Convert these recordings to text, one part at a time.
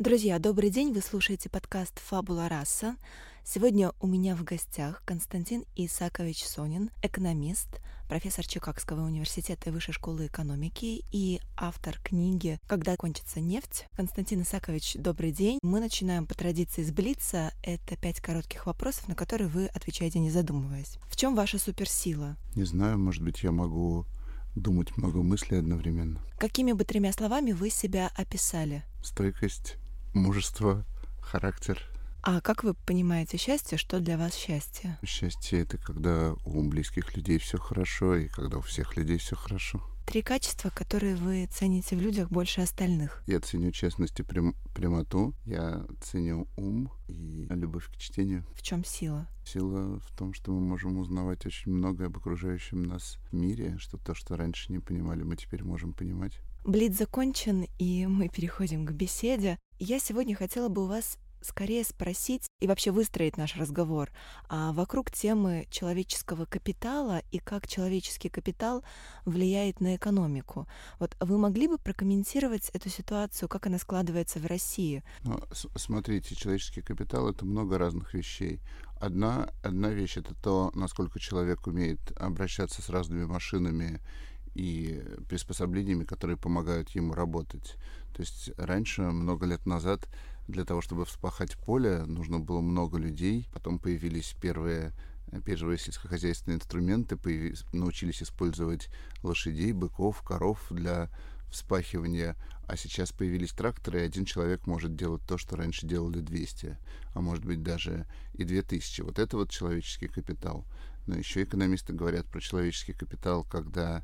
Друзья, добрый день! Вы слушаете подкаст «Фабула-раса». Сегодня у меня в гостях Константин Исакович Сонин, экономист, профессор Чикагского университета и Высшей школы экономики и автор книги «Когда кончится нефть». Константин Исакович, добрый день. Мы начинаем по традиции с блица. Это 5 коротких вопросов, на которые вы отвечаете, не задумываясь. В чем ваша суперсила? Не знаю, может быть, я могу думать много мыслей одновременно. Какими бы 3 словами вы себя описали? Стойкость, мужество, характер. А как вы понимаете счастье? Что для вас счастье? Счастье — это когда у близких людей все хорошо и когда у всех людей все хорошо. 3 качества, которые вы цените в людях больше остальных. Я ценю честность и прямоту. Я ценю ум и любовь к чтению. В чем сила? Сила в том, что мы можем узнавать очень многое об окружающем нас мире, что то, что раньше не понимали, мы теперь можем понимать. Блиц закончен, и мы переходим к беседе. Я сегодня хотела бы у вас скорее спросить и вообще выстроить наш разговор вокруг темы человеческого капитала и как человеческий капитал влияет на экономику. Вот вы могли бы прокомментировать эту ситуацию, как она складывается в России? Ну, смотрите, человеческий капитал — это много разных вещей. Одна вещь — это то, насколько человек умеет обращаться с разными машинами и приспособлениями, которые помогают ему работать. То есть раньше, много лет назад, для того, чтобы вспахать поле, нужно было много людей. Потом появились первые сельскохозяйственные инструменты, научились использовать лошадей, быков, коров для вспахивания. А сейчас появились тракторы, и 1 человек может делать то, что раньше делали 200, а может быть даже и 2000. Вот это вот человеческий капитал. Но еще экономисты говорят про человеческий капитал, когда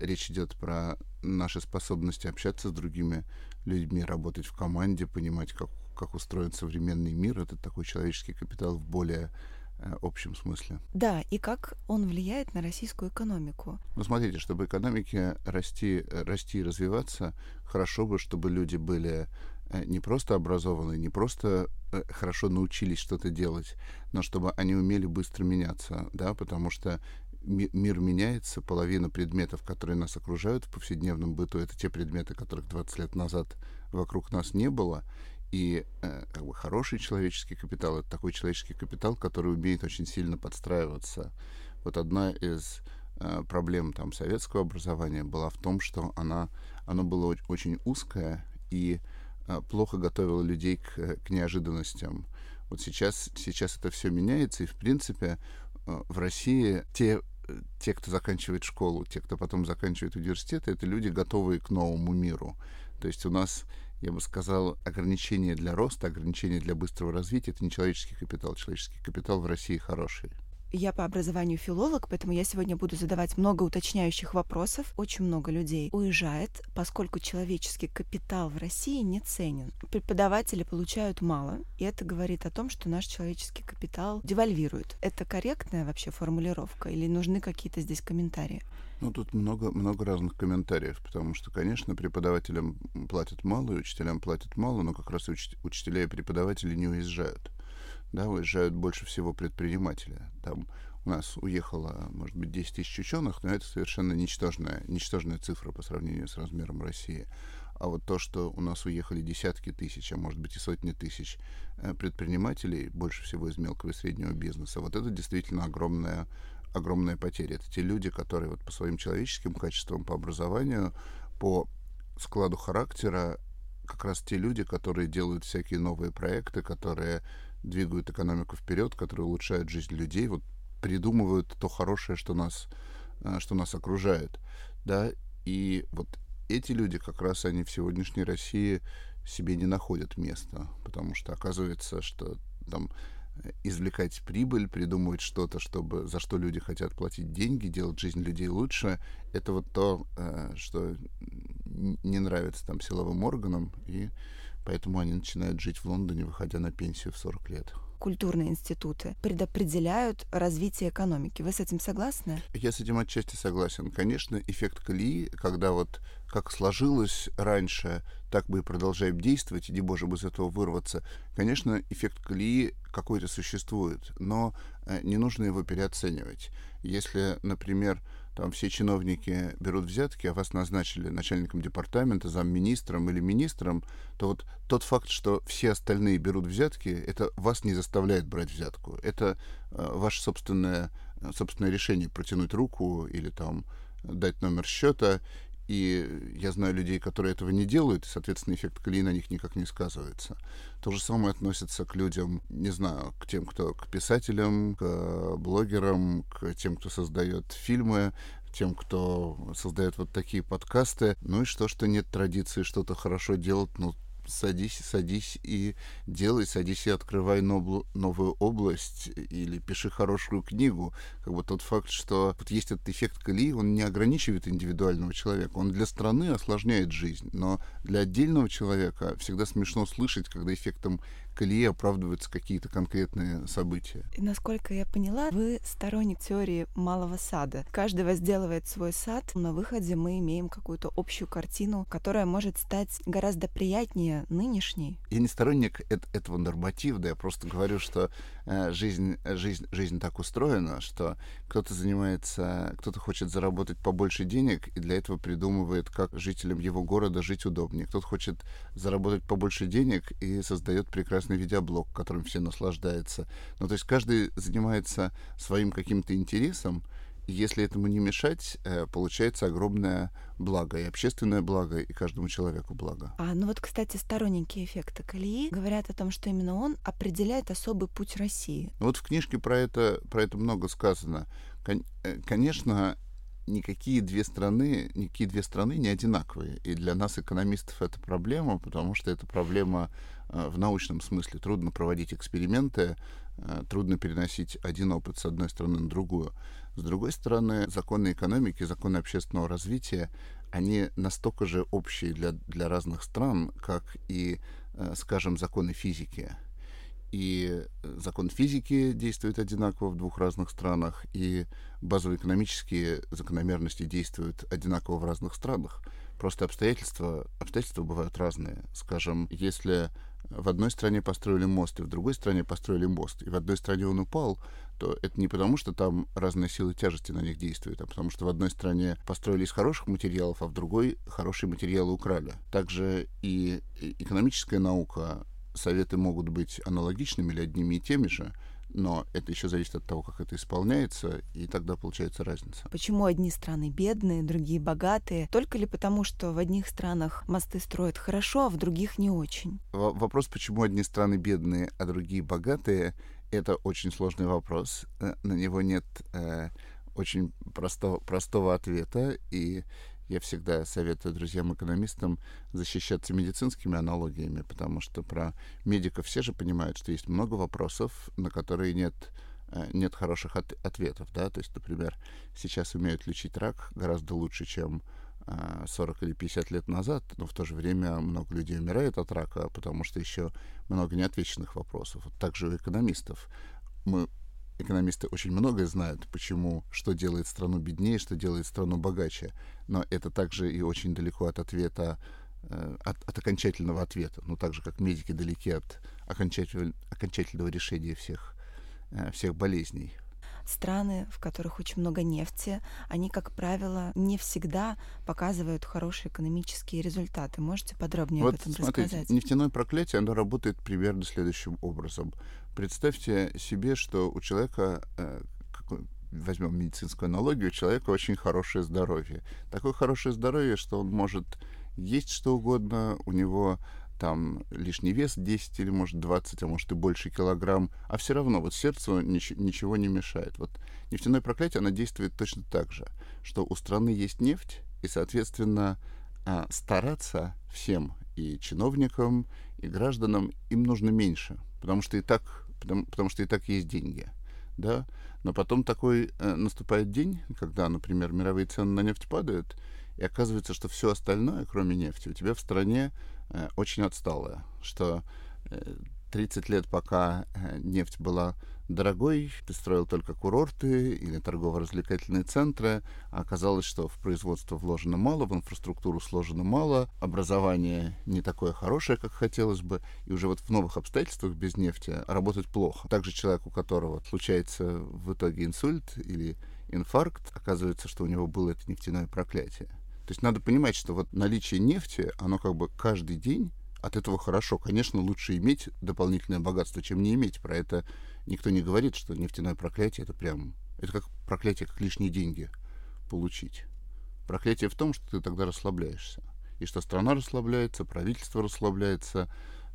речь идет про наши способности общаться с другими людьми, работать в команде, понимать, как устроен современный мир. Это такой человеческий капитал в более общем смысле. Да, и как он влияет на российскую экономику? Ну, смотрите, чтобы экономике расти и развиваться, хорошо бы, чтобы люди были не просто образованы, не просто хорошо научились что-то делать, но чтобы они умели быстро меняться, да, потому что мир меняется, половина предметов, которые нас окружают в повседневном быту, это те предметы, которых 20 лет назад вокруг нас не было, и хороший человеческий капитал — это такой человеческий капитал, который умеет очень сильно подстраиваться. Вот одна из проблем там советского образования была в том, что оно было очень узкое и плохо готовило людей к неожиданностям. Вот сейчас это все меняется, и в принципе в России те, кто заканчивает школу, те, кто потом заканчивает университет, это люди, готовые к новому миру. То есть у нас, я бы сказал, ограничения для роста, ограничения для быстрого развития — это не человеческий капитал. Человеческий капитал в России хороший. Я по образованию филолог, поэтому я сегодня буду задавать много уточняющих вопросов. Очень много людей уезжает, поскольку человеческий капитал в России не ценен. Преподаватели получают мало, и это говорит о том, что наш человеческий капитал девальвирует. Это корректная вообще формулировка или нужны какие-то здесь комментарии? Ну, тут много разных комментариев, потому что, конечно, преподавателям платят мало, и учителям платят мало, но как раз учителя и преподаватели не уезжают. Да, уезжают больше всего предприниматели. Там у нас уехало, может быть, 10 тысяч ученых, но это совершенно ничтожная цифра по сравнению с размером России. А вот то, что у нас уехали десятки тысяч, а может быть и сотни тысяч предпринимателей, больше всего из мелкого и среднего бизнеса, вот это действительно огромная потеря. Это те люди, которые вот по своим человеческим качествам, по образованию, по складу характера, как раз те люди, которые делают всякие новые проекты, которые двигают экономику вперед, которые улучшают жизнь людей, вот придумывают то хорошее, что нас окружает, да, и вот эти люди как раз они в сегодняшней России себе не находят места, потому что оказывается, что там извлекать прибыль, придумывать что-то, за что люди хотят платить деньги, делать жизнь людей лучше, это вот то, что не нравится там силовым органам, и Поэтому они начинают жить в Лондоне, выходя на пенсию в 40 лет. Культурные институты предопределяют развитие экономики. Вы с этим согласны? Я с этим отчасти согласен. Конечно, эффект колеи, когда вот как сложилось раньше, так мы и продолжаем действовать, и не можем из этого вырваться. Конечно, эффект колеи какой-то существует, но не нужно его переоценивать. Если, например, там все чиновники берут взятки, а вас назначили начальником департамента, замминистром или министром, то вот тот факт, что все остальные берут взятки, это вас не заставляет брать взятку. Это ваше собственное решение протянуть руку или там дать номер счета. И я знаю людей, которые этого не делают, и, соответственно, эффект колеи на них никак не сказывается. То же самое относится к людям, не знаю, к тем, кто к писателям, к блогерам, к тем, кто создает фильмы, тем, кто создает вот такие подкасты. Ну и что, что нет традиции что-то хорошо делать, ну, садись и делай, садись и открывай новую область или пиши хорошую книгу. Как бы тот факт, что вот есть этот эффект колеи, он не ограничивает индивидуального человека. Он для страны осложняет жизнь, но для отдельного человека всегда смешно слышать, когда эффектом колеи оправдываются какие-то конкретные события. И насколько я поняла, вы сторонник теории малого сада. Каждый возделывает свой сад, на выходе мы имеем какую-то общую картину, которая может стать гораздо приятнее нынешний. Я не сторонник этого норматива, да, я просто говорю, что жизнь так устроена, что кто-то хочет заработать побольше денег и для этого придумывает, как жителям его города жить удобнее. Кто-то хочет заработать побольше денег и создает прекрасный видеоблог, которым все наслаждаются. Ну, то есть каждый занимается своим каким-то интересом, и если этому не мешать, получается огромное благо, и общественное благо, и каждому человеку благо. Кстати, сторонники эффекта колеи говорят о том, что именно он определяет особый путь России. Вот в книжке про это много сказано. Конечно, никакие две страны не одинаковые. И для нас, экономистов, это проблема, потому что это проблема в научном смысле. Трудно проводить эксперименты, трудно переносить один опыт с одной стороны на другую. С другой стороны, законы экономики, законы общественного развития, они настолько же общие для разных стран, как и, скажем, законы физики. И закон физики действует одинаково в двух разных странах, и базовые экономические закономерности действуют одинаково в разных странах. Просто обстоятельства бывают разные. Скажем, если в одной стране построили мост, и в другой стране построили мост, и в одной стране он упал, то это не потому, что там разные силы тяжести на них действуют, а потому что в одной стране построили из хороших материалов, а в другой хорошие материалы украли. Также и экономическая наука, советы могут быть аналогичными или одними и теми же, но это еще зависит от того, как это исполняется, и тогда получается разница. Почему одни страны бедные, другие богатые? Только ли потому, что в одних странах мосты строят хорошо, а в других не очень? Вопрос, почему одни страны бедные, а другие богатые, это очень сложный вопрос. На него нет очень простого ответа, и я всегда советую друзьям-экономистам защищаться медицинскими аналогиями, потому что про медиков все же понимают, что есть много вопросов, на которые нет хороших ответов. Да? То есть, например, сейчас умеют лечить рак гораздо лучше, чем 40 или 50 лет назад, но в то же время много людей умирает от рака, потому что еще много неотвеченных вопросов. Вот также у экономистов. Экономисты очень многое знают, почему, что делает страну беднее, что делает страну богаче. Но это также и очень далеко от ответа, от окончательного ответа. Ну, так же, как медики далеки от окончательного решения всех болезней. Страны, в которых очень много нефти, они, как правило, не всегда показывают хорошие экономические результаты. Можете подробнее об этом рассказать? Нефтяное проклятие, оно работает примерно следующим образом. Представьте себе, что у человека, возьмем медицинскую аналогию, у человека очень хорошее здоровье. Такое хорошее здоровье, что он может есть что угодно, у него там лишний вес 10 или, может, 20, а может, и больше килограмм, а все равно вот сердцу ничего не мешает. Вот нефтяное проклятие, оно действует точно так же, что у страны есть нефть, и, соответственно, стараться всем, и чиновникам, и гражданам, им нужно меньше, потому что и так есть деньги. Да? Но потом такой наступает день, когда, например, мировые цены на нефть падают, и оказывается, что все остальное, кроме нефти, у тебя в стране очень отсталая, что 30 лет, пока нефть была дорогой, ты строил только курорты или торгово-развлекательные центры, а оказалось, что в производство вложено мало, в инфраструктуру сложено мало, образование не такое хорошее, как хотелось бы, и уже вот в новых обстоятельствах без нефти работать плохо. Также человек, у которого случается в итоге инсульт или инфаркт, оказывается, что у него было это нефтяное проклятие. То есть надо понимать, что вот наличие нефти, оно как бы каждый день. От этого хорошо. Конечно, лучше иметь дополнительное богатство, чем не иметь. Про это никто не говорит, что нефтяное проклятие — это прям... Это как проклятие, как лишние деньги получить. Проклятие в том, что ты тогда расслабляешься. И что страна расслабляется, правительство расслабляется.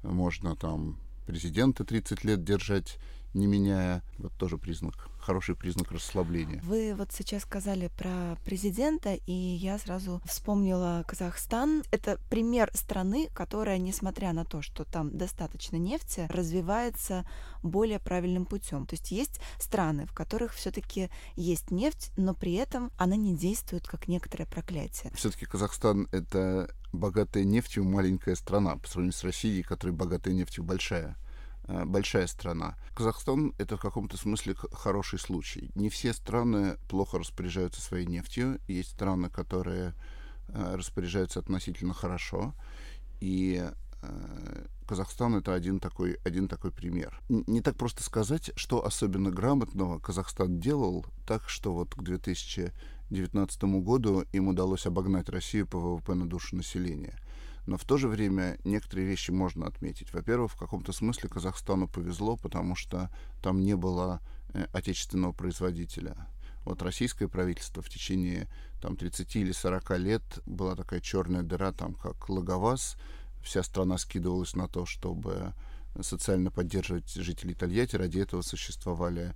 Можно там президента 30 лет держать, не меняя. Вот тоже признак, хороший признак расслабления. Вы вот сейчас сказали про президента, и я сразу вспомнила Казахстан. Это пример страны, которая, несмотря на то, что там достаточно нефти, развивается более правильным путем. То есть есть страны, в которых все-таки есть нефть, но при этом она не действует как некоторое проклятие. Все-таки Казахстан — это богатая нефтью маленькая страна по сравнению с Россией, которая богатая нефтью большая страна. Казахстан — это в каком-то смысле хороший случай. Не все страны плохо распоряжаются своей нефтью. Есть страны, которые распоряжаются относительно хорошо. И Казахстан — это один такой пример. Не так просто сказать, что особенно грамотного Казахстан делал, так что вот к 2019 году им удалось обогнать Россию по ВВП на душу населения. Но в то же время некоторые вещи можно отметить. Во-первых, в каком-то смысле Казахстану повезло, потому что там не было отечественного производителя. Вот российское правительство в течение 30 или 40 лет была такая черная дыра, там как логоваз. Вся страна скидывалась на то, чтобы социально поддерживать жителей Тольятти. Ради этого существовали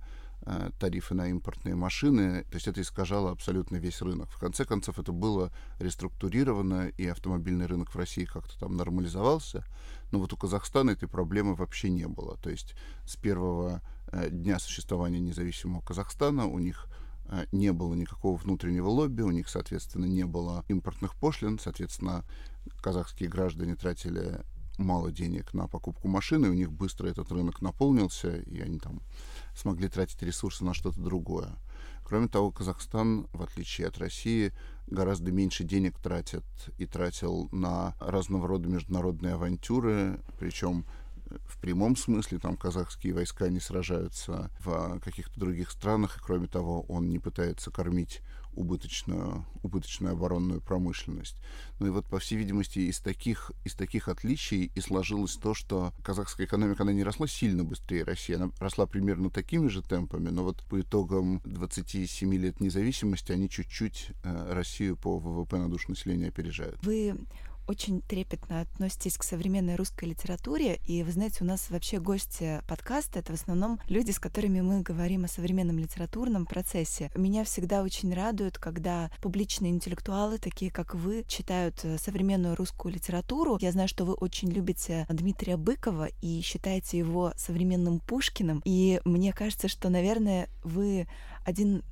тарифы на импортные машины, то есть это искажало абсолютно весь рынок. В конце концов, это было реструктурировано, и автомобильный рынок в России как-то там нормализовался, но вот у Казахстана этой проблемы вообще не было. То есть с первого дня существования независимого Казахстана у них не было никакого внутреннего лобби, у них, соответственно, не было импортных пошлин, соответственно, казахские граждане тратили мало денег на покупку машины, у них быстро этот рынок наполнился, и они там смогли тратить ресурсы на что-то другое. Кроме того, Казахстан, в отличие от России, гораздо меньше денег тратил на разного рода международные авантюры, причем в прямом смысле там казахские войска не сражаются в каких-то других странах, и кроме того, он не пытается кормить убыточную оборонную промышленность. Ну и вот, по всей видимости, из таких отличий и сложилось то, что казахская экономика, она не росла сильно быстрее России, она росла примерно такими же темпами, но вот по итогам 27 лет независимости они чуть-чуть Россию по ВВП на душу населения опережают. Вы очень трепетно относитесь к современной русской литературе, и вы знаете, у нас вообще гости подкаста — это в основном люди, с которыми мы говорим о современном литературном процессе. Меня всегда очень радует, когда публичные интеллектуалы, такие как вы, читают современную русскую литературу. Я знаю, что вы очень любите Дмитрия Быкова и считаете его современным Пушкиным, и мне кажется, что, наверное, вы один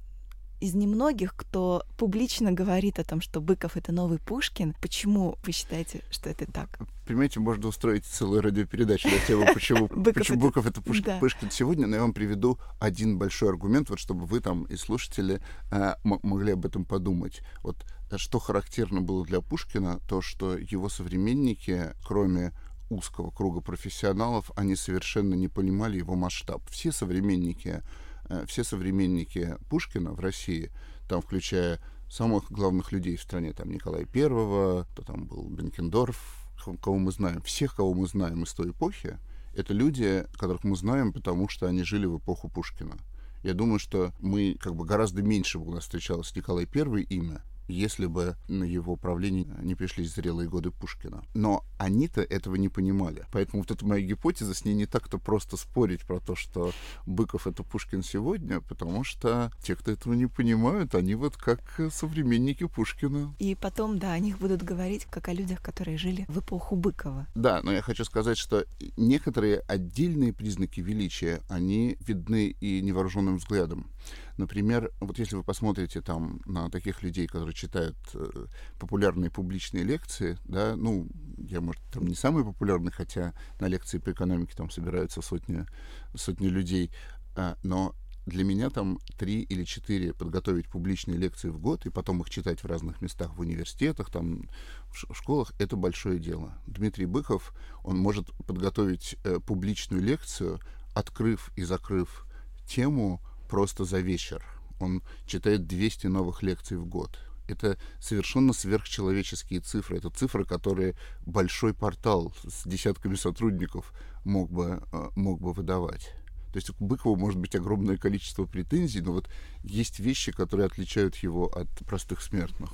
из немногих, кто публично говорит о том, что Быков — это новый Пушкин. Почему вы считаете, что это так? Понимаете, можно устроить целую радиопередачу на тему, почему Быков — это Пушкин сегодня, но я вам приведу один большой аргумент, вот чтобы вы там и слушатели могли об этом подумать. Вот что характерно было для Пушкина, то, что его современники, кроме узкого круга профессионалов, они совершенно не понимали его масштаб. Все современники Пушкина в России, там, включая самых главных людей в стране, там Николая Первого, кто там был, Бенкендорф, кого мы знаем, всех, кого мы знаем из той эпохи, это люди, которых мы знаем, потому что они жили в эпоху Пушкина. Я думаю, что мы как бы гораздо меньше бы у нас встречалось Николай Первый имя, если бы на его правление не пришлись зрелые годы Пушкина. Но они-то этого не понимали. Поэтому вот эта моя гипотеза, с ней не так-то просто спорить про то, что Быков — это Пушкин сегодня, потому что те, кто этого не понимают, они вот как современники Пушкина. И потом, да, о них будут говорить как о людях, которые жили в эпоху Быкова. Да, но я хочу сказать, что некоторые отдельные признаки величия, они видны и невооруженным взглядом. Например, вот если вы посмотрите там на таких людей, которые читают популярные публичные лекции, да, ну, я, может, там не самый популярный, хотя на лекции по экономике там собираются сотни людей, но для меня там 3 или 4 подготовить публичные лекции в год и потом их читать в разных местах, в университетах, там, в школах, это большое дело. Дмитрий Быков, он может подготовить публичную лекцию, открыв и закрыв тему просто за вечер. Он читает 200 новых лекций в год. Это совершенно сверхчеловеческие цифры. Это цифры, которые большой портал с десятками сотрудников мог бы выдавать. То есть у Быкова может быть огромное количество претензий, но вот есть вещи, которые отличают его от простых смертных.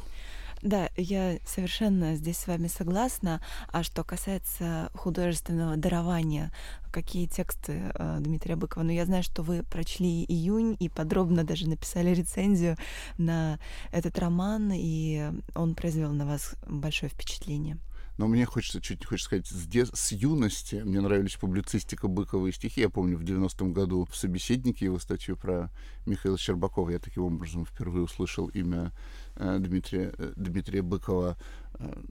Да, я совершенно здесь с вами согласна. А что касается художественного дарования, какие тексты Дмитрия Быкова? Ну, я знаю, что вы прочли «Июнь» и подробно даже написали рецензию на этот роман, и он произвел на вас большое впечатление. Но мне хочется сказать, с юности мне нравились публицистика Быкова и стихи. Я помню, в 90-м году в «Собеседнике» его статью про Михаила Щербакова. Я таким образом впервые услышал имя Дмитрия Быкова.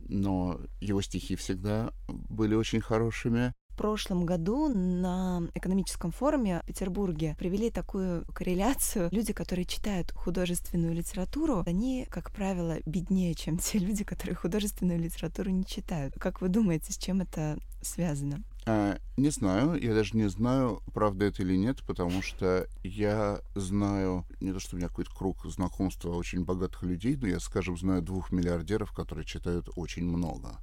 Но его стихи всегда были очень хорошими. В прошлом году на экономическом форуме в Петербурге привели такую корреляцию. Люди, которые читают художественную литературу, они, как правило, беднее, чем те люди, которые художественную литературу не читают. Как вы думаете, с чем это связано? Не знаю. Я даже не знаю, правда это или нет, потому что я знаю, не то что у меня какой-то круг знакомства очень богатых людей, но я, скажем, знаю 2 миллиардеров, которые читают очень много.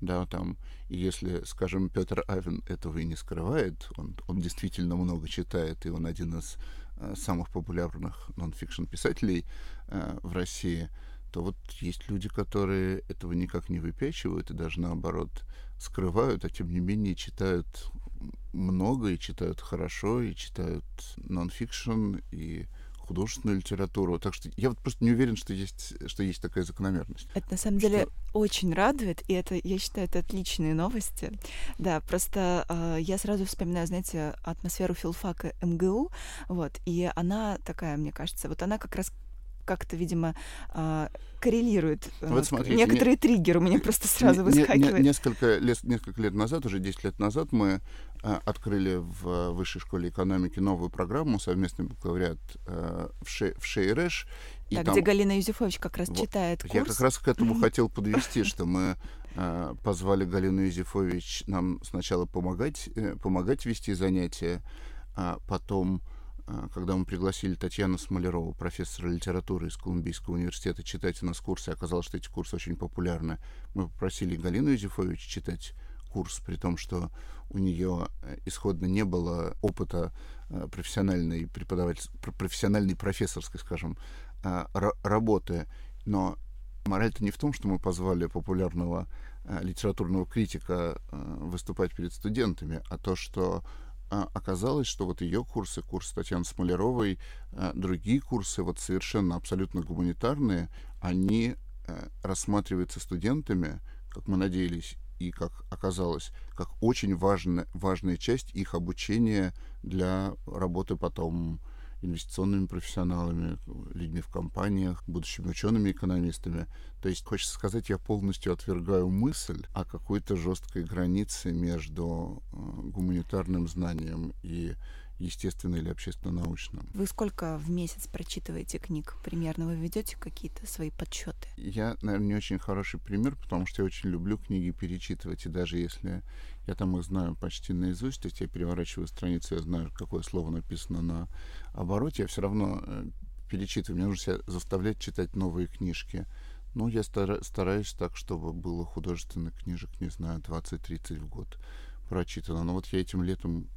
Да, там, если, скажем, Пётр Авен этого и не скрывает, он действительно много читает, и он один из самых популярных нон-фикшн-писателей в России, то вот есть люди, которые этого никак не выпячивают и даже, наоборот, скрывают, а тем не менее читают много, и читают хорошо, и читают нон-фикшн, и художественную литературу. Так что я вот просто не уверен, что есть такая закономерность. Это на самом деле очень радует, и это, я считаю, это отличные новости. Да, просто я сразу вспоминаю, знаете, атмосферу филфака МГУ, вот, и она такая, мне кажется, вот она как раз как-то, видимо, коррелирует. Вот смотрите, некоторые триггеры у меня просто сразу выскакивают. Несколько лет назад, уже 10 лет назад, мы открыли в Высшей школе экономики новую программу, совместный бакалавриат в ШИРЭШ. Да, где Галина Юзефович как раз вот, читает курс. Я как раз к этому хотел подвести, что мы позвали Галину Юзефович нам сначала помогать вести занятия, а потом, когда мы пригласили Татьяну Смолярова, профессора литературы из Колумбийского университета, читать у нас курсы, оказалось, что эти курсы очень популярны. Мы попросили Галину Юзефович читать курс, при том, что у нее исходно не было опыта профессиональной профессорской, скажем, работы. Но мораль-то не в том, что мы позвали популярного литературного критика выступать перед студентами, а то, что оказалось, что вот ее курсы, курсы Татьяны Смоляровой, другие курсы, вот совершенно абсолютно гуманитарные, они рассматриваются студентами, как мы надеялись, и как оказалось, как очень важная часть их обучения для работы потом инвестиционными профессионалами, людьми в компаниях, будущими учеными-экономистами. То есть, хочется сказать, я полностью отвергаю мысль о какой-то жесткой границе между гуманитарным знанием и естественно или общественно-научным. Вы сколько в месяц прочитываете книг? Примерно вы ведете какие-то свои подсчеты? Я, наверное, не очень хороший пример, потому что я очень люблю книги перечитывать, и даже если я там их знаю почти наизусть, то есть я переворачиваю страницу, я знаю, какое слово написано на обороте, я все равно перечитываю. Мне нужно себя заставлять читать новые книжки. Ну, я стараюсь так, чтобы было художественных книжек, не знаю, 20-30 в год прочитано. Но вот я этим летом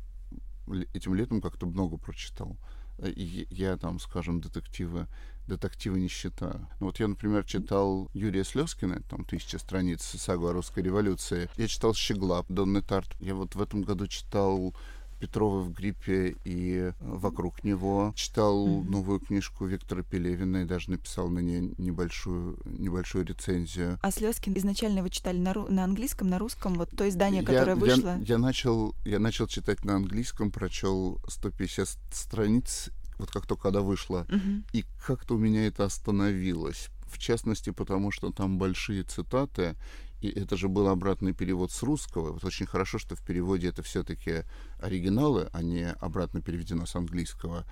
как-то много прочитал. Я там, скажем, детективы не считаю. Но вот я, например, читал Юрия Слёзкина, там 1000 страниц, сагу о русской революции. Я читал «Щегла», Донны Тарт. Я вот в этом году читал Петрова в гриппе и вокруг него. Читал новую книжку Виктора Пелевина и даже написал на ней небольшую рецензию. А Слёзкин изначально вы читали на английском, на русском? Вот то издание, которое вышло? Я начал читать на английском, прочел 150 страниц, вот как только она вышла, и как-то у меня это остановилось. В частности, потому что там большие цитаты, и это же был обратный перевод с русского. Вот очень хорошо, что в переводе это все-таки оригиналы, а не обратно переведено с английского.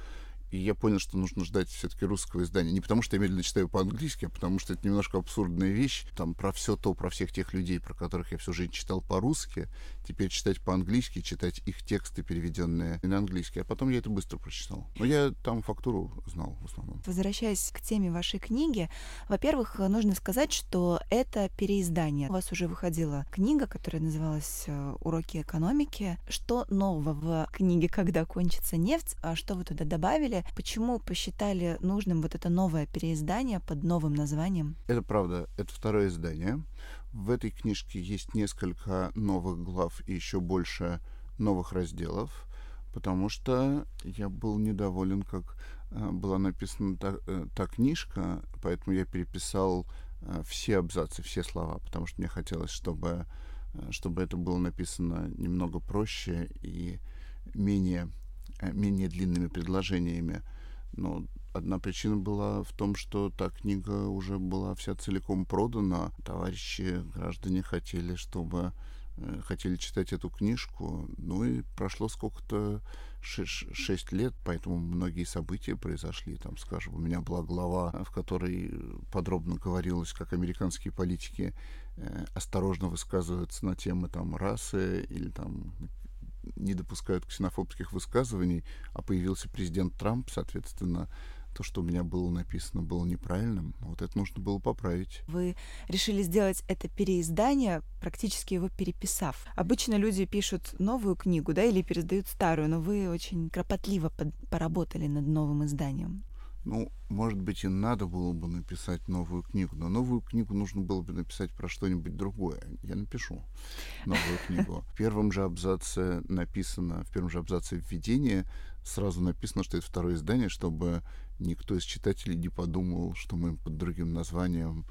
И я понял, что нужно ждать все-таки русского издания. Не потому, что я медленно читаю по-английски, а потому, что это немножко абсурдная вещь. Там про все то, про всех тех людей, про которых я всю жизнь читал по-русски, теперь читать по-английски, читать их тексты, переведенные на английский. А потом я это быстро прочитал. Но я там фактуру знал в основном. Возвращаясь к теме вашей книги, во-первых, нужно сказать, что это переиздание. У вас уже выходила книга, которая называлась «Уроки экономики». Что нового в книге «Когда кончится нефть», а что вы туда добавили? Почему посчитали нужным вот это новое переиздание под новым названием? Это правда, это второе издание. В этой книжке есть несколько новых глав и еще больше новых разделов, потому что я был недоволен, как была написана та книжка, поэтому я переписал все абзацы, все слова, потому что мне хотелось, чтобы это было написано немного проще и менее длинными предложениями. Но одна причина была в том, что та книга уже была вся целиком продана. Товарищи, граждане хотели читать эту книжку. Ну и прошло сколько-то 6 лет, поэтому многие события произошли. Там, скажем, у меня была глава, в которой подробно говорилось, как американские политики осторожно высказываются на темы там расы или там не допускают ксенофобских высказываний, а появился президент Трамп, соответственно, то, что у меня было написано, было неправильным. Вот это нужно было поправить. Вы решили сделать это переиздание, практически его переписав. Обычно люди пишут новую книгу, да, или переиздают старую, но вы очень кропотливо поработали над новым изданием. Ну, может быть, и надо было бы написать новую книгу, но новую книгу нужно было бы написать про что-нибудь другое. Я напишу новую книгу. В первом же абзаце введения сразу написано, что это второе издание, чтобы никто из читателей не подумал, что мы под другим названием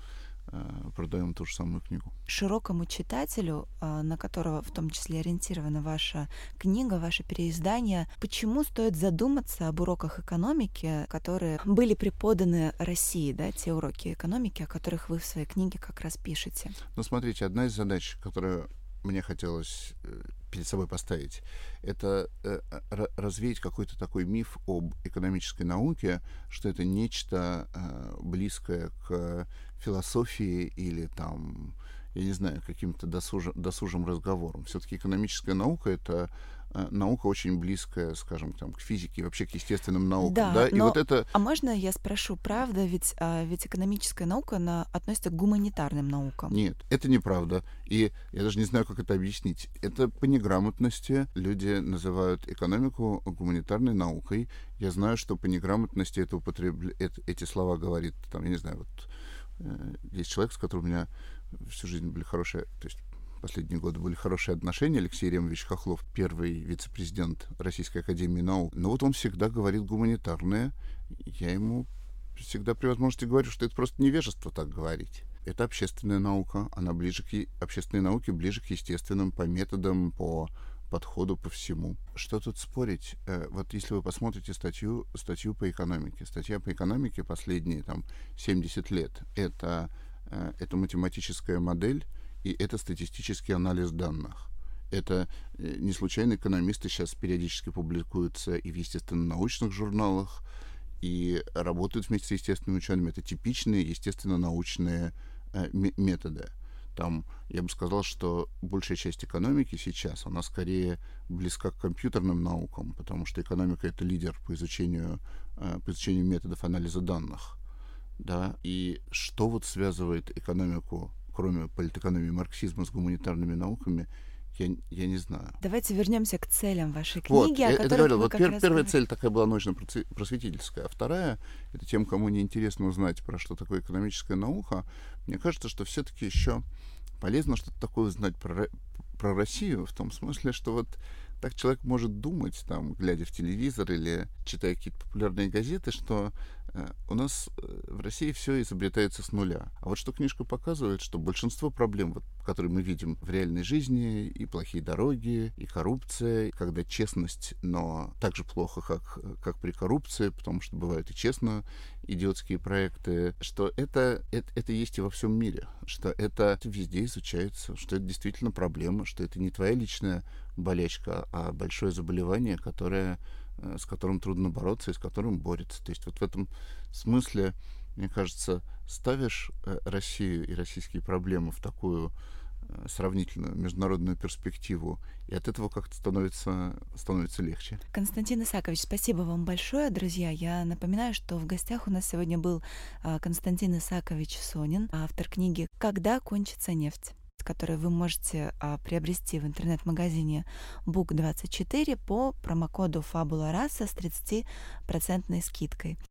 продаем ту же самую книгу. Широкому читателю, на которого в том числе ориентирована ваша книга, ваше переиздание, почему стоит задуматься об уроках экономики, которые были преподаны России, да, те уроки экономики, о которых вы в своей книге как раз пишете? Ну, смотрите, одна из задач, которую мне хотелось перед собой поставить, это развеять какой-то такой миф об экономической науке, что это нечто близкое к философии или там, я не знаю, каким-то досужим разговором. Все-таки экономическая наука — это наука очень близкая, скажем, там, к физике и вообще к естественным наукам. Да, и но... вот это... А можно я спрошу, правда, ведь экономическая наука, она относится к гуманитарным наукам? Нет, это неправда. И я даже не знаю, как это объяснить. Это по неграмотности. Люди называют экономику гуманитарной наукой. Я знаю, что по неграмотности это эти слова говорит, там, я не знаю, вот есть человек, с которым у меня всю жизнь были хорошие... То есть последние годы были хорошие отношения. Алексей Еремович Хохлов, первый вице-президент Российской Академии Наук. Но вот он всегда говорит гуманитарное. Я ему всегда при возможности говорю, что это просто невежество так говорить. Это общественная наука. Она ближе к общественной науке, ближе к естественным по методам, по подходу, по всему. Что тут спорить? Вот если вы посмотрите статью по экономике. Статья по экономике последние там, 70 лет. Это математическая модель. И это статистический анализ данных. Это не случайно экономисты сейчас периодически публикуются и в естественно-научных журналах, и работают вместе с естественными учеными. Это типичные естественно-научные методы. Там, я бы сказал, что большая часть экономики сейчас, она скорее близка к компьютерным наукам, потому что экономика — это лидер по изучению методов анализа данных. Да? И что вот связывает экономику, кроме политэкономии и марксизма, с гуманитарными науками, я не знаю. Давайте вернемся к целям вашей книги, о которых говорил, вы как раз... Первая цель такая была научно-просветительская, а вторая — это тем, кому неинтересно узнать, про что такое экономическая наука. Мне кажется, что все-таки еще полезно что-то такое узнать про Россию, в том смысле, что вот так человек может думать, там, глядя в телевизор или читая какие-то популярные газеты, что У нас в России все изобретается с нуля. А вот что книжка показывает, что большинство проблем, которые мы видим в реальной жизни, и плохие дороги, и коррупция, когда честность, но так же плохо, как при коррупции, потому что бывают и честно идиотские проекты, что это есть и во всем мире, что это везде изучается, что это действительно проблема, что это не твоя личная болячка, а большое заболевание, с которым трудно бороться и с которым борется. То есть вот в этом смысле, мне кажется, ставишь Россию и российские проблемы в такую сравнительную международную перспективу, и от этого как-то становится легче. Константин Исакович, спасибо вам большое, друзья. Я напоминаю, что в гостях у нас сегодня был Константин Исакович Сонин, автор книги «Когда кончится нефть», которые вы можете приобрести в интернет-магазине BOOK24 по промокоду FABULARASA с 30% скидкой.